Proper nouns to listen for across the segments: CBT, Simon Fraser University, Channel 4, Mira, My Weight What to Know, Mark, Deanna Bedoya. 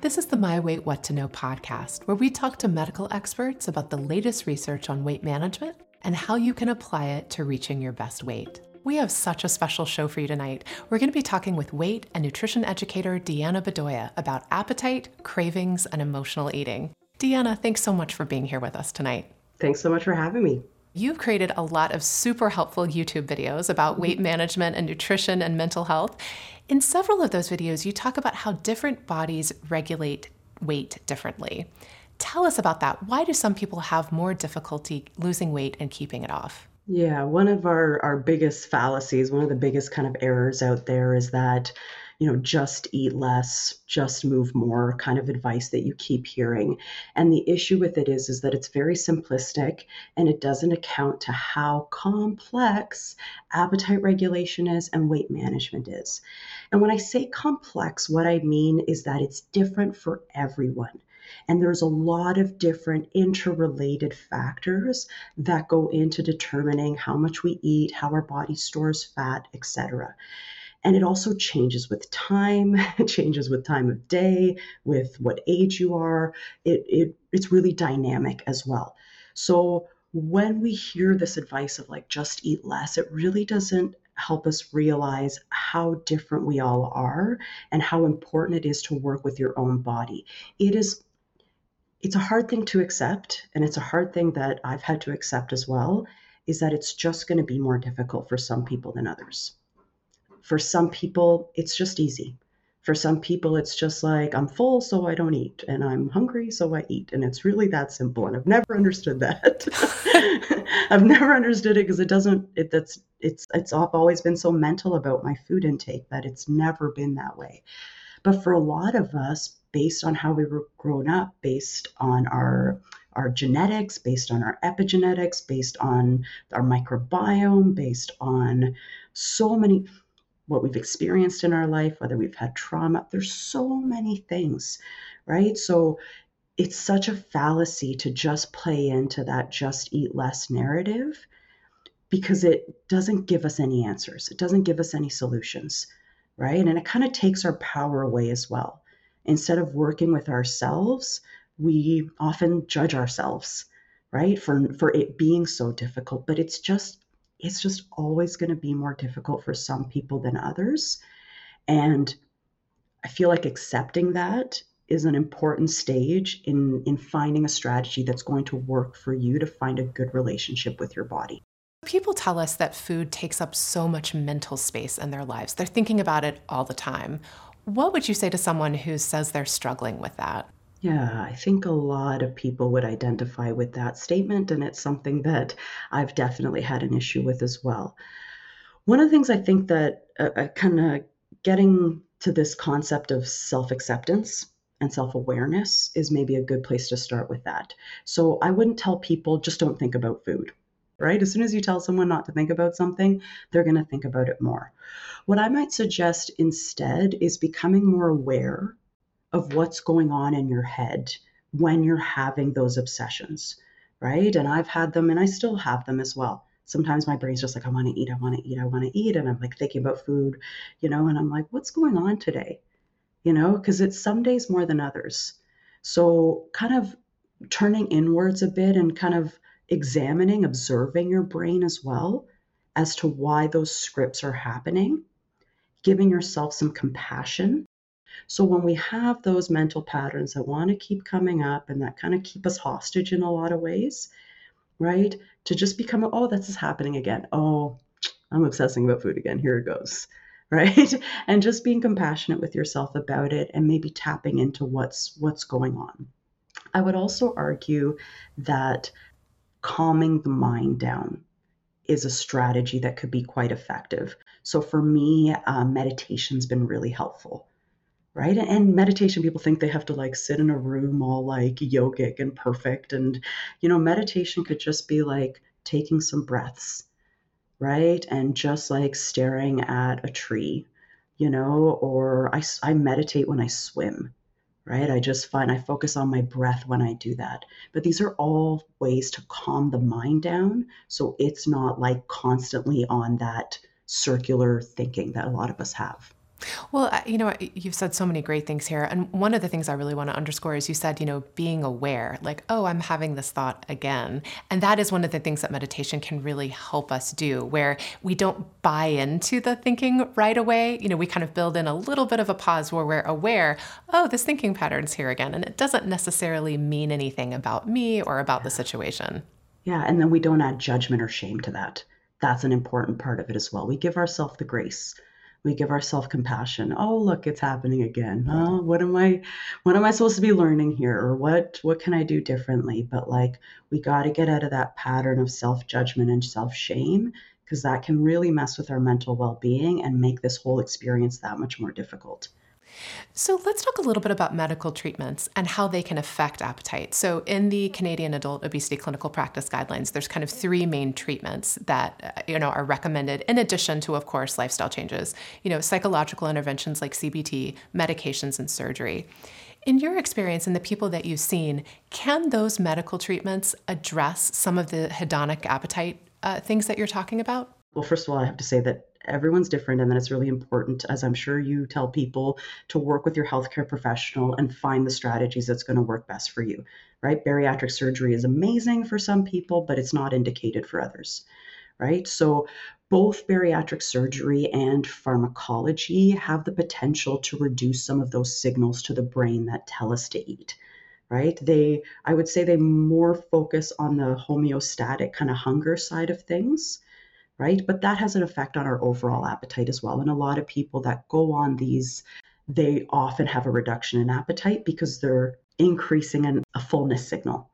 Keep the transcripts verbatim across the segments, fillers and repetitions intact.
This is the My Weight What to Know podcast, where we talk to medical experts about the latest research on weight management and how you can apply it to reaching your best weight. We have such a special show for you tonight. We're going to be talking with weight and nutrition educator Deanna Bedoya about appetite, cravings, and emotional eating. Deanna, thanks so much for being here with us tonight. Thanks so much for having me. You've created a lot of super helpful YouTube videos about weight management and nutrition and mental health. In several of those videos, you talk about how different bodies regulate weight differently. Tell us about that. Why do some people have more difficulty losing weight and keeping it off? Yeah, one of our, our biggest fallacies, one of the biggest kind of errors out there is that, you know, just eat less, just move more kind of advice that you keep hearing. And the issue with it is, is that it's very simplistic and it doesn't account to how complex appetite regulation is and weight management is. And when I say complex, what I mean is that it's different for everyone. And there's a lot of different interrelated factors that go into determining how much we eat, how our body stores fat, et cetera. And it also changes with time, it changes with time of day, with what age you are. It, it it's really dynamic as well. So when we hear this advice of like, just eat less, it really doesn't help us realize how different we all are and how important it is to work with your own body. It is It's a hard thing to accept, and it's a hard thing that I've had to accept as well, is that it's just going to be more difficult for some people than others. For some people, it's just easy. For some people, it's just like, I'm full, so I don't eat, and I'm hungry, so I eat, and it's really that simple, and I've never understood that. I've never understood it because it doesn't, it, that's, it's, it's I've always been so mental about my food intake that it's never been that way. But for a lot of us, based on how we were grown up, based on our our genetics, based on our epigenetics, based on our microbiome, based on so many, what we've experienced in our life, whether we've had trauma, there's so many things, right? So it's such a fallacy to just play into that just eat less narrative because it doesn't give us any answers. It doesn't give us any solutions, right? And, and it kind of takes our power away as well. Instead of working with ourselves, we often judge ourselves, right? For for it being so difficult, but it's just it's just always going to be more difficult for some people than others. And I feel like accepting that is an important stage in, in finding a strategy that's going to work for you to find a good relationship with your body. People tell us that food takes up so much mental space in their lives. They're thinking about it all the time. What would you say to someone who says they're struggling with that? Yeah, I think a lot of people would identify with that statement, and it's something that I've definitely had an issue with as well. One of the things I think that uh, kind of getting to this concept of self-acceptance and self-awareness is maybe a good place to start with that. So I wouldn't tell people, just don't think about food. Right? As soon as you tell someone not to think about something, they're going to think about it more. What I might suggest instead is becoming more aware of what's going on in your head when you're having those obsessions, right? And I've had them and I still have them as well. Sometimes my brain's just like, I want to eat, I want to eat, I want to eat. And I'm like thinking about food, you know, and I'm like, what's going on today? You know, because it's some days more than others. So kind of turning inwards a bit and kind of examining, observing your brain as well as to why those scripts are happening, giving yourself some compassion. So when we have those mental patterns that want to keep coming up and that kind of keep us hostage in a lot of ways, right? To just become, oh, this is happening again. Oh, I'm obsessing about food again. Here it goes, right? And just being compassionate with yourself about it and maybe tapping into what's what's going on. I would also argue that calming the mind down is a strategy that could be quite effective. So for me, uh, meditation's been really helpful, right? And meditation, people think they have to like sit in a room all like yogic and perfect. And, you know, meditation could just be like taking some breaths, right? And just like staring at a tree, you know, or I, I meditate when I swim. Right? I just find I focus on my breath when I do that. But these are all ways to calm the mind down so it's not like constantly on that circular thinking that a lot of us have. Well, you know, you've said so many great things here. And one of the things I really want to underscore is you said, you know, being aware, like, oh, I'm having this thought again. And that is one of the things that meditation can really help us do, where we don't buy into the thinking right away. You know, we kind of build in a little bit of a pause where we're aware, oh, this thinking pattern's here again. And it doesn't necessarily mean anything about me or about the situation. Yeah. And then we don't add judgment or shame to that. That's an important part of it as well. We give ourselves the grace. We give ourselves compassion. Oh, look, it's happening again. Oh, what am I, what am I supposed to be learning here? Or what, what can I do differently? But like, we got to get out of that pattern of self-judgment and self-shame, because that can really mess with our mental well-being and make this whole experience that much more difficult. So let's talk a little bit about medical treatments and how they can affect appetite. So in the Canadian Adult Obesity Clinical Practice Guidelines, there's kind of three main treatments that, you know, are recommended in addition to, of course, lifestyle changes, you know, psychological interventions like C B T, medications, and surgery. In your experience and the people that you've seen, can those medical treatments address some of the hedonic appetite uh, things that you're talking about? Well, first of all, I have to say that everyone's different, and then it's really important, as I'm sure you tell people, to work with your healthcare professional and find the strategies that's going to work best for you, right? Bariatric surgery is amazing for some people, but it's not indicated for others, right? So both bariatric surgery and pharmacology have the potential to reduce some of those signals to the brain that tell us to eat, right? They, I would say they more focus on the homeostatic kind of hunger side of things, right? But that has an effect on our overall appetite as well. And a lot of people that go on these, they often have a reduction in appetite because they're increasing an, a fullness signal,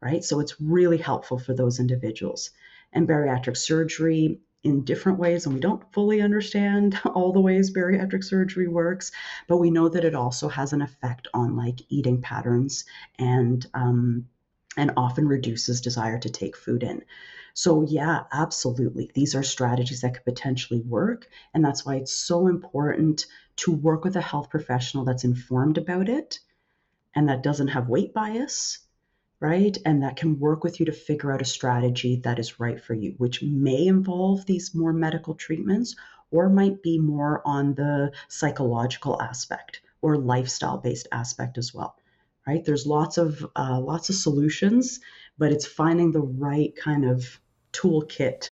right? So it's really helpful for those individuals. And bariatric surgery in different ways, and we don't fully understand all the ways bariatric surgery works, but we know that it also has an effect on like eating patterns and, um, and often reduces desire to take food in. So yeah, absolutely. These are strategies that could potentially work. And that's why it's so important to work with a health professional that's informed about it and that doesn't have weight bias, right? And that can work with you to figure out a strategy that is right for you, which may involve these more medical treatments or might be more on the psychological aspect or lifestyle-based aspect as well, right? There's lots of uh, lots of solutions, but it's finding the right kind of toolkit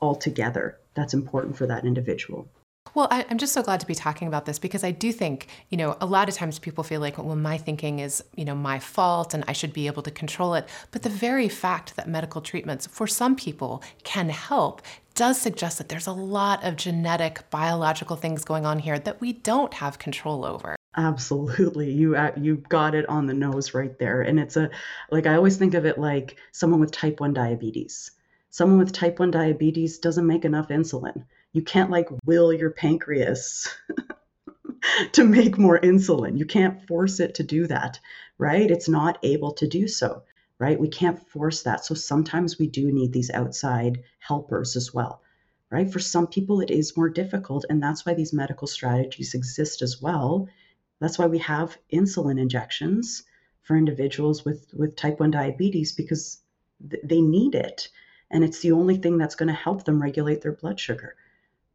altogether that's important for that individual. Well, I, I'm just so glad to be talking about this, because I do think, you know, a lot of times people feel like, well, my thinking is, you know, my fault and I should be able to control it. But the very fact that medical treatments for some people can help does suggest that there's a lot of genetic, biological things going on here that we don't have control over. Absolutely. You, you got it on the nose right there. And it's a, like, I always think of it like someone with type one diabetes. Someone with type one diabetes doesn't make enough insulin. You can't like will your pancreas to make more insulin. You can't force it to do that, right? It's not able to do so, right? We can't force that. So sometimes we do need these outside helpers as well, right? For some people, it is more difficult. And that's why these medical strategies exist as well. That's why we have insulin injections for individuals with, with type one diabetes, because th- they need it. And it's the only thing that's going to help them regulate their blood sugar,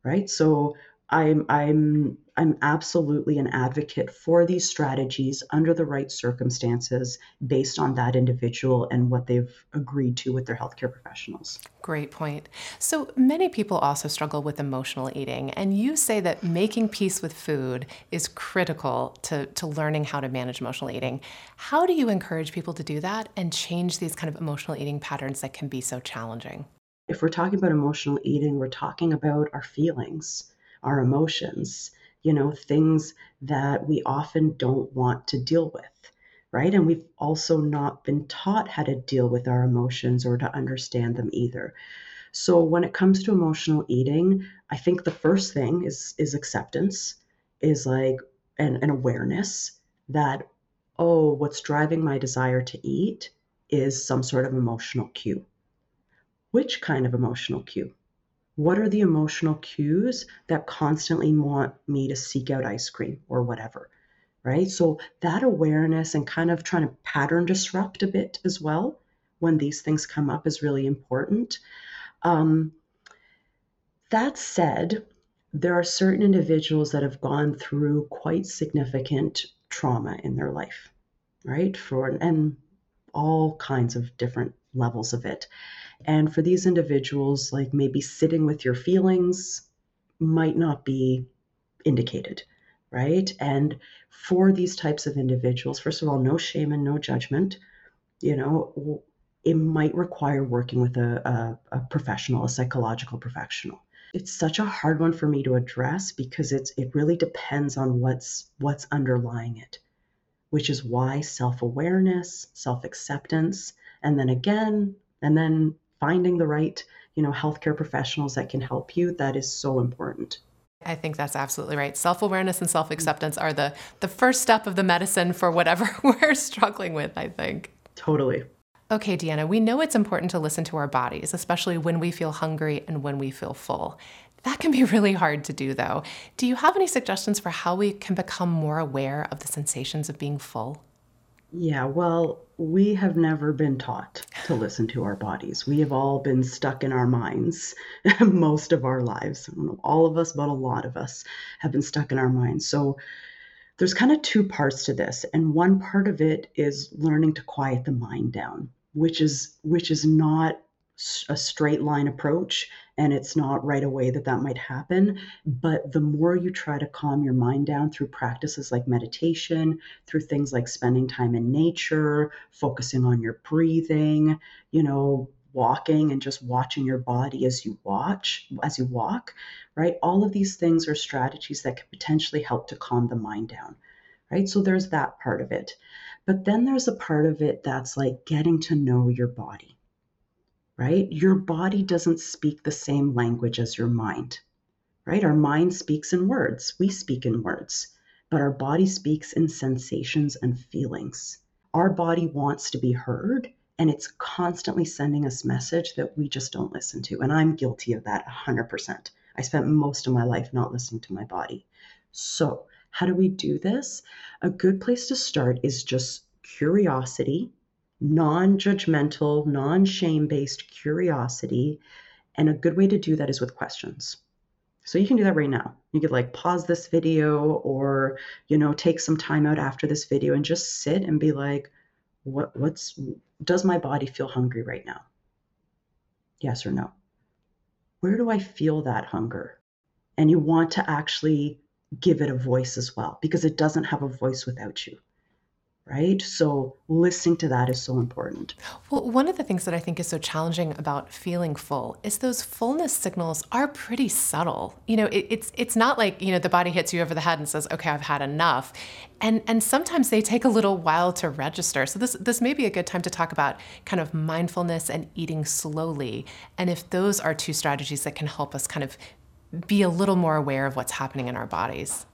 right? So I'm, I'm, I'm absolutely an advocate for these strategies under the right circumstances based on that individual and what they've agreed to with their healthcare professionals. Great point. So many people also struggle with emotional eating, and you say that making peace with food is critical to, to learning how to manage emotional eating. How do you encourage people to do that and change these kind of emotional eating patterns that can be so challenging? If we're talking about emotional eating, we're talking about our feelings, our emotions, you know, things that we often don't want to deal with, right? And we've also not been taught how to deal with our emotions or to understand them either. So when it comes to emotional eating, I think the first thing is, is acceptance, is like an, an awareness that, oh, what's driving my desire to eat is some sort of emotional cue. Which kind of emotional cue? What are the emotional cues that constantly want me to seek out ice cream or whatever, right? So that awareness and kind of trying to pattern disrupt a bit as well when these things come up is really important. Um, that said, there are certain individuals that have gone through quite significant trauma in their life, right? For and all kinds of different levels of it. And for these individuals, like maybe sitting with your feelings might not be indicated, right? And for these types of individuals, first of all, no shame and no judgment. You know, it might require working with a, a, a professional, a psychological professional. It's such a hard one for me to address because it's it really depends on what's what's underlying it, which is why self-awareness, self-acceptance, and then again, and then finding the right, you know, healthcare professionals that can help you, that is so important. I think that's absolutely right. Self-awareness and self-acceptance are the, the first step of the medicine for whatever we're struggling with, I think. Totally. Okay, Deanna, we know it's important to listen to our bodies, especially when we feel hungry and when we feel full. That can be really hard to do, though. Do you have any suggestions for how we can become more aware of the sensations of being full? Yeah, well, we have never been taught to listen to our bodies. We have all been stuck in our minds most of our lives. I don't know, all of us, but a lot of us have been stuck in our minds. So there's kind of two parts to this. And one part of it is learning to quiet the mind down, which is which is not a straight line approach. And it's not right away that that might happen. But the more you try to calm your mind down through practices like meditation, through things like spending time in nature, focusing on your breathing, you know, walking and just watching your body as you watch, as you walk, right? All of these things are strategies that could potentially help to calm the mind down, right? So there's that part of it. But then there's a part of it that's like getting to know your body. Right? Your body doesn't speak the same language as your mind, right? Our mind speaks in words. We speak in words, but our body speaks in sensations and feelings. Our body wants to be heard, and it's constantly sending us message that we just don't listen to. And I'm guilty of that one hundred percent. I spent most of my life not listening to my body. So how do we do this? A good place to start is just curiosity, non-judgmental, non-shame-based curiosity. And a good way to do that is with questions. So you can do that right now. You could like pause this video or, you know, take some time out after this video and just sit and be like, what, what's, does my body feel hungry right now? Yes or no? Where do I feel that hunger? And you want to actually give it a voice as well, because it doesn't have a voice without you. Right? So listening to that is so important. Well, one of the things that I think is so challenging about feeling full is those fullness signals are pretty subtle. You know, it, it's it's not like, you know, the body hits you over the head and says, okay, I've had enough. And and sometimes they take a little while to register. So this, this may be a good time to talk about kind of mindfulness and eating slowly. And if those are two strategies that can help us kind of be a little more aware of what's happening in our bodies.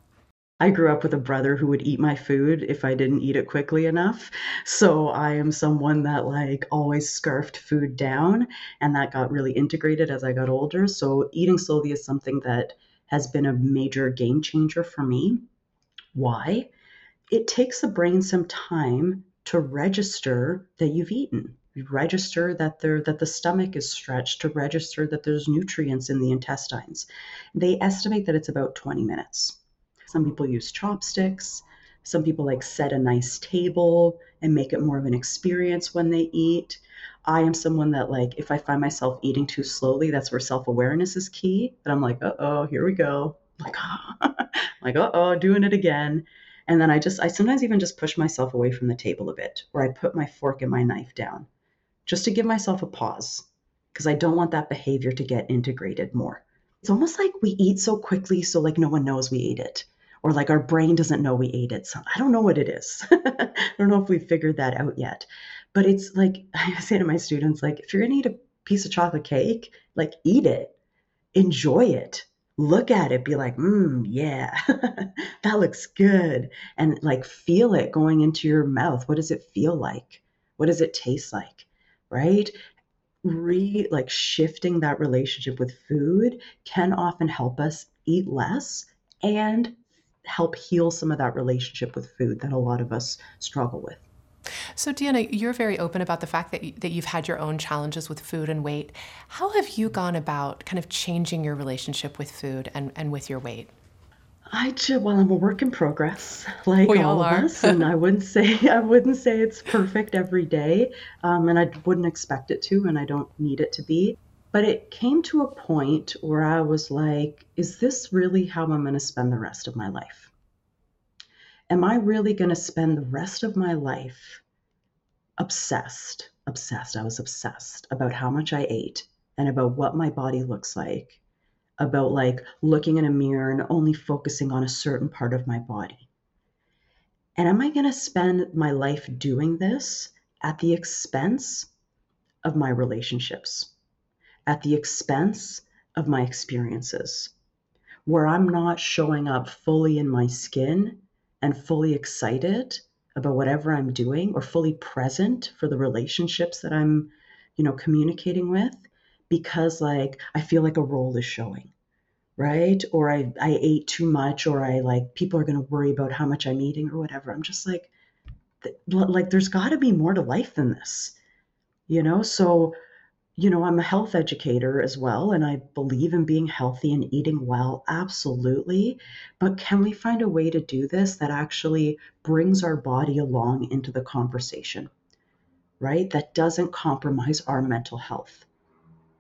I grew up with a brother who would eat my food if I didn't eat it quickly enough. So I am someone that like always scarfed food down, and that got really integrated as I got older. So eating slowly is something that has been a major game changer for me. Why? It takes the brain some time to register that you've eaten. You register that there that the stomach is stretched, to register that there's nutrients in the intestines. They estimate that it's about twenty minutes. Some people use chopsticks. Some people like set a nice table and make it more of an experience when they eat. I am someone that like, if I find myself eating too slowly, that's where self-awareness is key. And I'm like, uh-oh, here we go. Like, like, uh-oh, doing it again. And then I just, I sometimes even just push myself away from the table a bit, or I put my fork and my knife down just to give myself a pause, because I don't want that behavior to get integrated more. It's almost like we eat so quickly, so like no one knows we ate it. Or like our brain doesn't know we ate it. So I don't know what it is. I don't know if we figured that out yet. But it's like, I say to my students, like, if you're going to eat a piece of chocolate cake, like eat it, enjoy it, look at it, be like, mmm, yeah, that looks good. And like, feel it going into your mouth. What does it feel like? What does it taste like? Right? Re like shifting that relationship with food can often help us eat less and help heal some of that relationship with food that a lot of us struggle with. So Deanna, you're very open about the fact that, you, that you've had your own challenges with food and weight. How have you gone about kind of changing your relationship with food and, and with your weight? I well, I'm a work in progress, like we all, all of us, and I wouldn't say I wouldn't say it's perfect every day, um, and I wouldn't expect it to, and I don't need it to be. But it came to a point where I was like, is this really how I'm going to spend the rest of my life? Am I really going to spend the rest of my life obsessed, obsessed? I was obsessed about how much I ate and about what my body looks like, about like looking in a mirror and only focusing on a certain part of my body. And am I going to spend my life doing this at the expense of my relationships? At the expense of my experiences, where I'm not showing up fully in my skin and fully excited about whatever I'm doing or fully present for the relationships that I'm, you know, communicating with, because like, I feel like a role is showing, right? Or I, I ate too much, or I like, people are going to worry about how much I'm eating or whatever. I'm just like, th- like, there's gotta be more to life than this, you know? So you know, I'm a health educator as well, and I believe in being healthy and eating well, absolutely. But can we find a way to do this that actually brings our body along into the conversation, right? That doesn't compromise our mental health,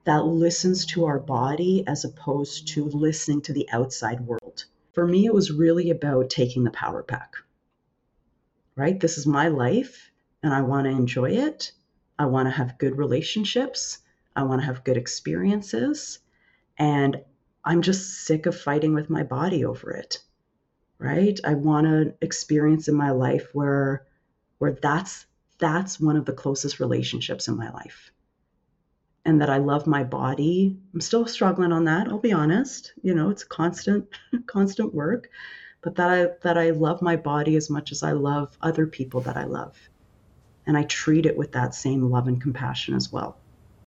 that listens to our body as opposed to listening to the outside world. For me, it was really about taking the power back, right? This is my life, and I want to enjoy it. I want to have good relationships. I want to have good experiences, and I'm just sick of fighting with my body over it, right? I want an experience in my life where, where that's, that's one of the closest relationships in my life, and that I love my body. I'm still struggling on that. I'll be honest, you know, it's constant, constant work, but that I, that I love my body as much as I love other people that I love. And I treat it with that same love and compassion as well.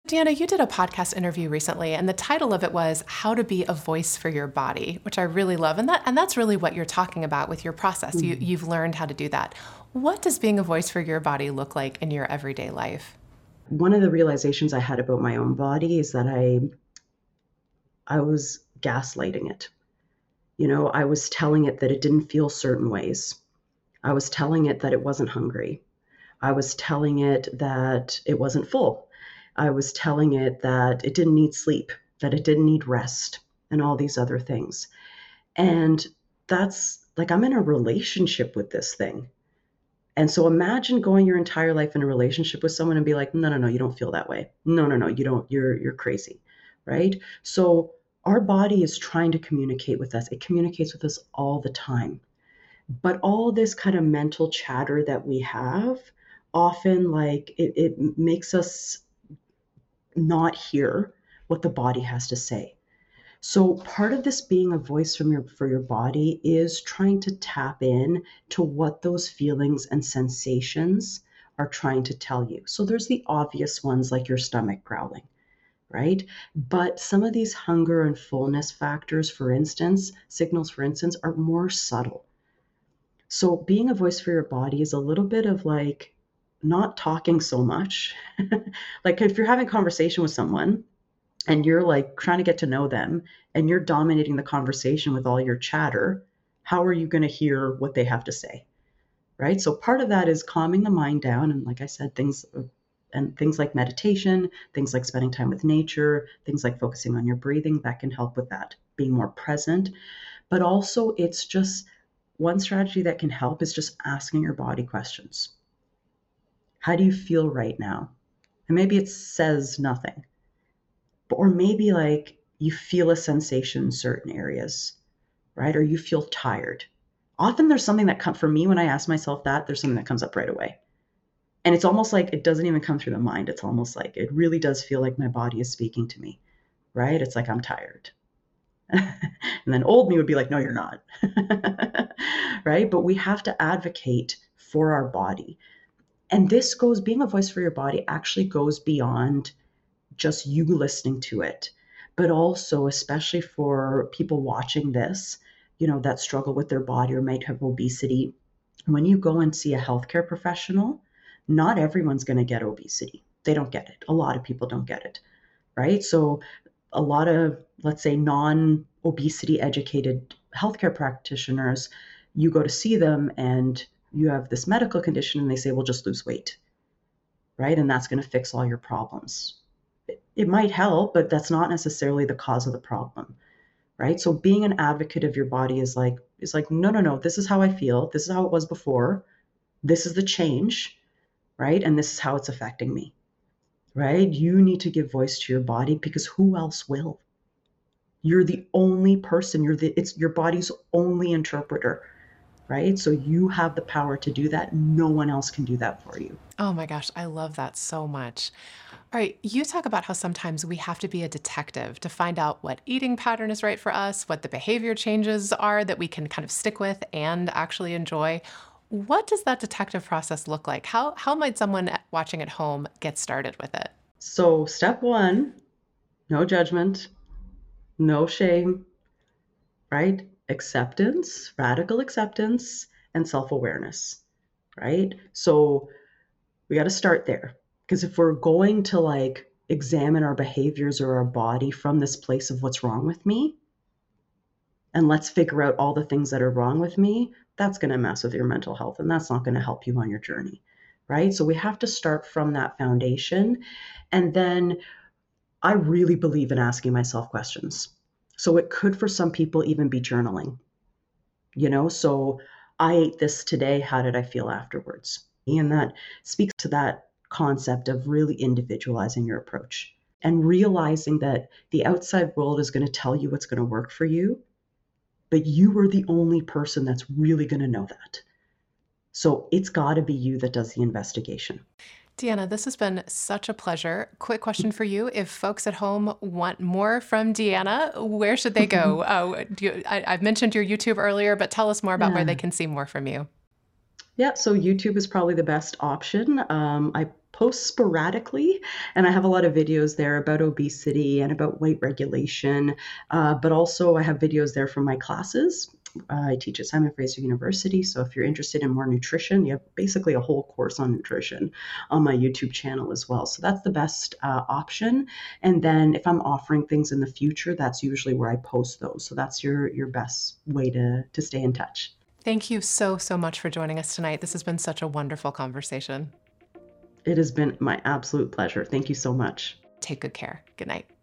Deanna, you did a podcast interview recently, and the title of it was How to Be a Voice for Your Body, which I really love. And that and that's really what you're talking about with your process. Mm-hmm. You, you've learned how to do that. What does being a voice for your body look like in your everyday life? One of the realizations I had about my own body is that I, I was gaslighting it. You know, I was telling it that it didn't feel certain ways. I was telling it that it wasn't hungry. I was telling it that it wasn't full. I was telling it that it didn't need sleep, that it didn't need rest, and all these other things. And that's like, I'm in a relationship with this thing. And so imagine going your entire life in a relationship with someone and be like, no, no, no, you don't feel that way. No, no, no, you don't, you're, you're crazy, right? So our body is trying to communicate with us. It communicates with us all the time. But all this kind of mental chatter that we have, often like it, it makes us not hear what the body has to say. So part of this being a voice from your, for your body is trying to tap in to what those feelings and sensations are trying to tell you. So there's the obvious ones like your stomach growling, right? But some of these hunger and fullness factors, for instance, signals, for instance, are more subtle. So being a voice for your body is a little bit of like, not talking so much. Like if you're having a conversation with someone and you're like trying to get to know them and you're dominating the conversation with all your chatter, how are you going to hear what they have to say? Right? So part of that is calming the mind down. And like I said, things and things like meditation, things like spending time with nature, things like focusing on your breathing, that can help with that, being more present. But also it's just one strategy that can help is just asking your body questions. How do you feel right now? And maybe it says nothing, but, or maybe like you feel a sensation in certain areas, right? Or you feel tired. Often there's something that comes, for me, when I ask myself that, there's something that comes up right away. And it's almost like it doesn't even come through the mind. It's almost like it really does feel like my body is speaking to me, right? It's like, I'm tired. And then old me would be like, no, you're not, right? But we have to advocate for our body. And this goes, being a voice for your body actually goes beyond just you listening to it, but also, especially for people watching this, you know, that struggle with their body or might have obesity. When you go and see a healthcare professional, not everyone's going to get obesity. They don't get it. A lot of people don't get it, right? So a lot of, let's say, non-obesity educated healthcare practitioners, you go to see them and you have this medical condition and they say, well, just lose weight, right? And that's going to fix all your problems. It might help, but that's not necessarily the cause of the problem, right? So being an advocate of your body is like, it's like, no, no, no, this is how I feel. This is how it was before. This is the change, right? And this is how it's affecting me, right? You need to give voice to your body because who else will? You're the only person, you're the, it's your body's only interpreter, right? So you have the power to do that. No one else can do that for you. Oh my gosh, I love that so much. All right, you talk about how sometimes we have to be a detective to find out what eating pattern is right for us, what the behavior changes are that we can kind of stick with and actually enjoy. What does that detective process look like? How how might someone watching at home get started with it? So step one, no judgment, no shame, right? Acceptance, radical acceptance, and self-awareness, right? So we got to start there, because if we're going to like examine our behaviors or our body from this place of what's wrong with me, and let's figure out all the things that are wrong with me, that's going to mess with your mental health and that's not going to help you on your journey, right? So we have to start from that foundation. And then I really believe in asking myself questions. So it could, for some people, even be journaling, you know? So I ate this today, how did I feel afterwards? And that speaks to that concept of really individualizing your approach and realizing that the outside world is going to tell you what's going to work for you, but you are the only person that's really going to know that. So it's got to be you that does the investigation. Deanna, this has been such a pleasure. Quick question for you. If folks at home want more from Deanna, where should they go? uh, do you, I, I've mentioned your YouTube earlier, but tell us more about yeah. where they can see more from you. Yeah, so YouTube is probably the best option. Um, I post sporadically, and I have a lot of videos there about obesity and about weight regulation, uh, but also I have videos there from my classes. Uh, I teach at Simon Fraser University, so if you're interested in more nutrition, you have basically a whole course on nutrition on my YouTube channel as well. So that's the best uh, option. And then if I'm offering things in the future, that's usually where I post those. So that's your your best way to to stay in touch. Thank you so, so much for joining us tonight. This has been such a wonderful conversation. It has been my absolute pleasure. Thank you so much. Take good care. Good night.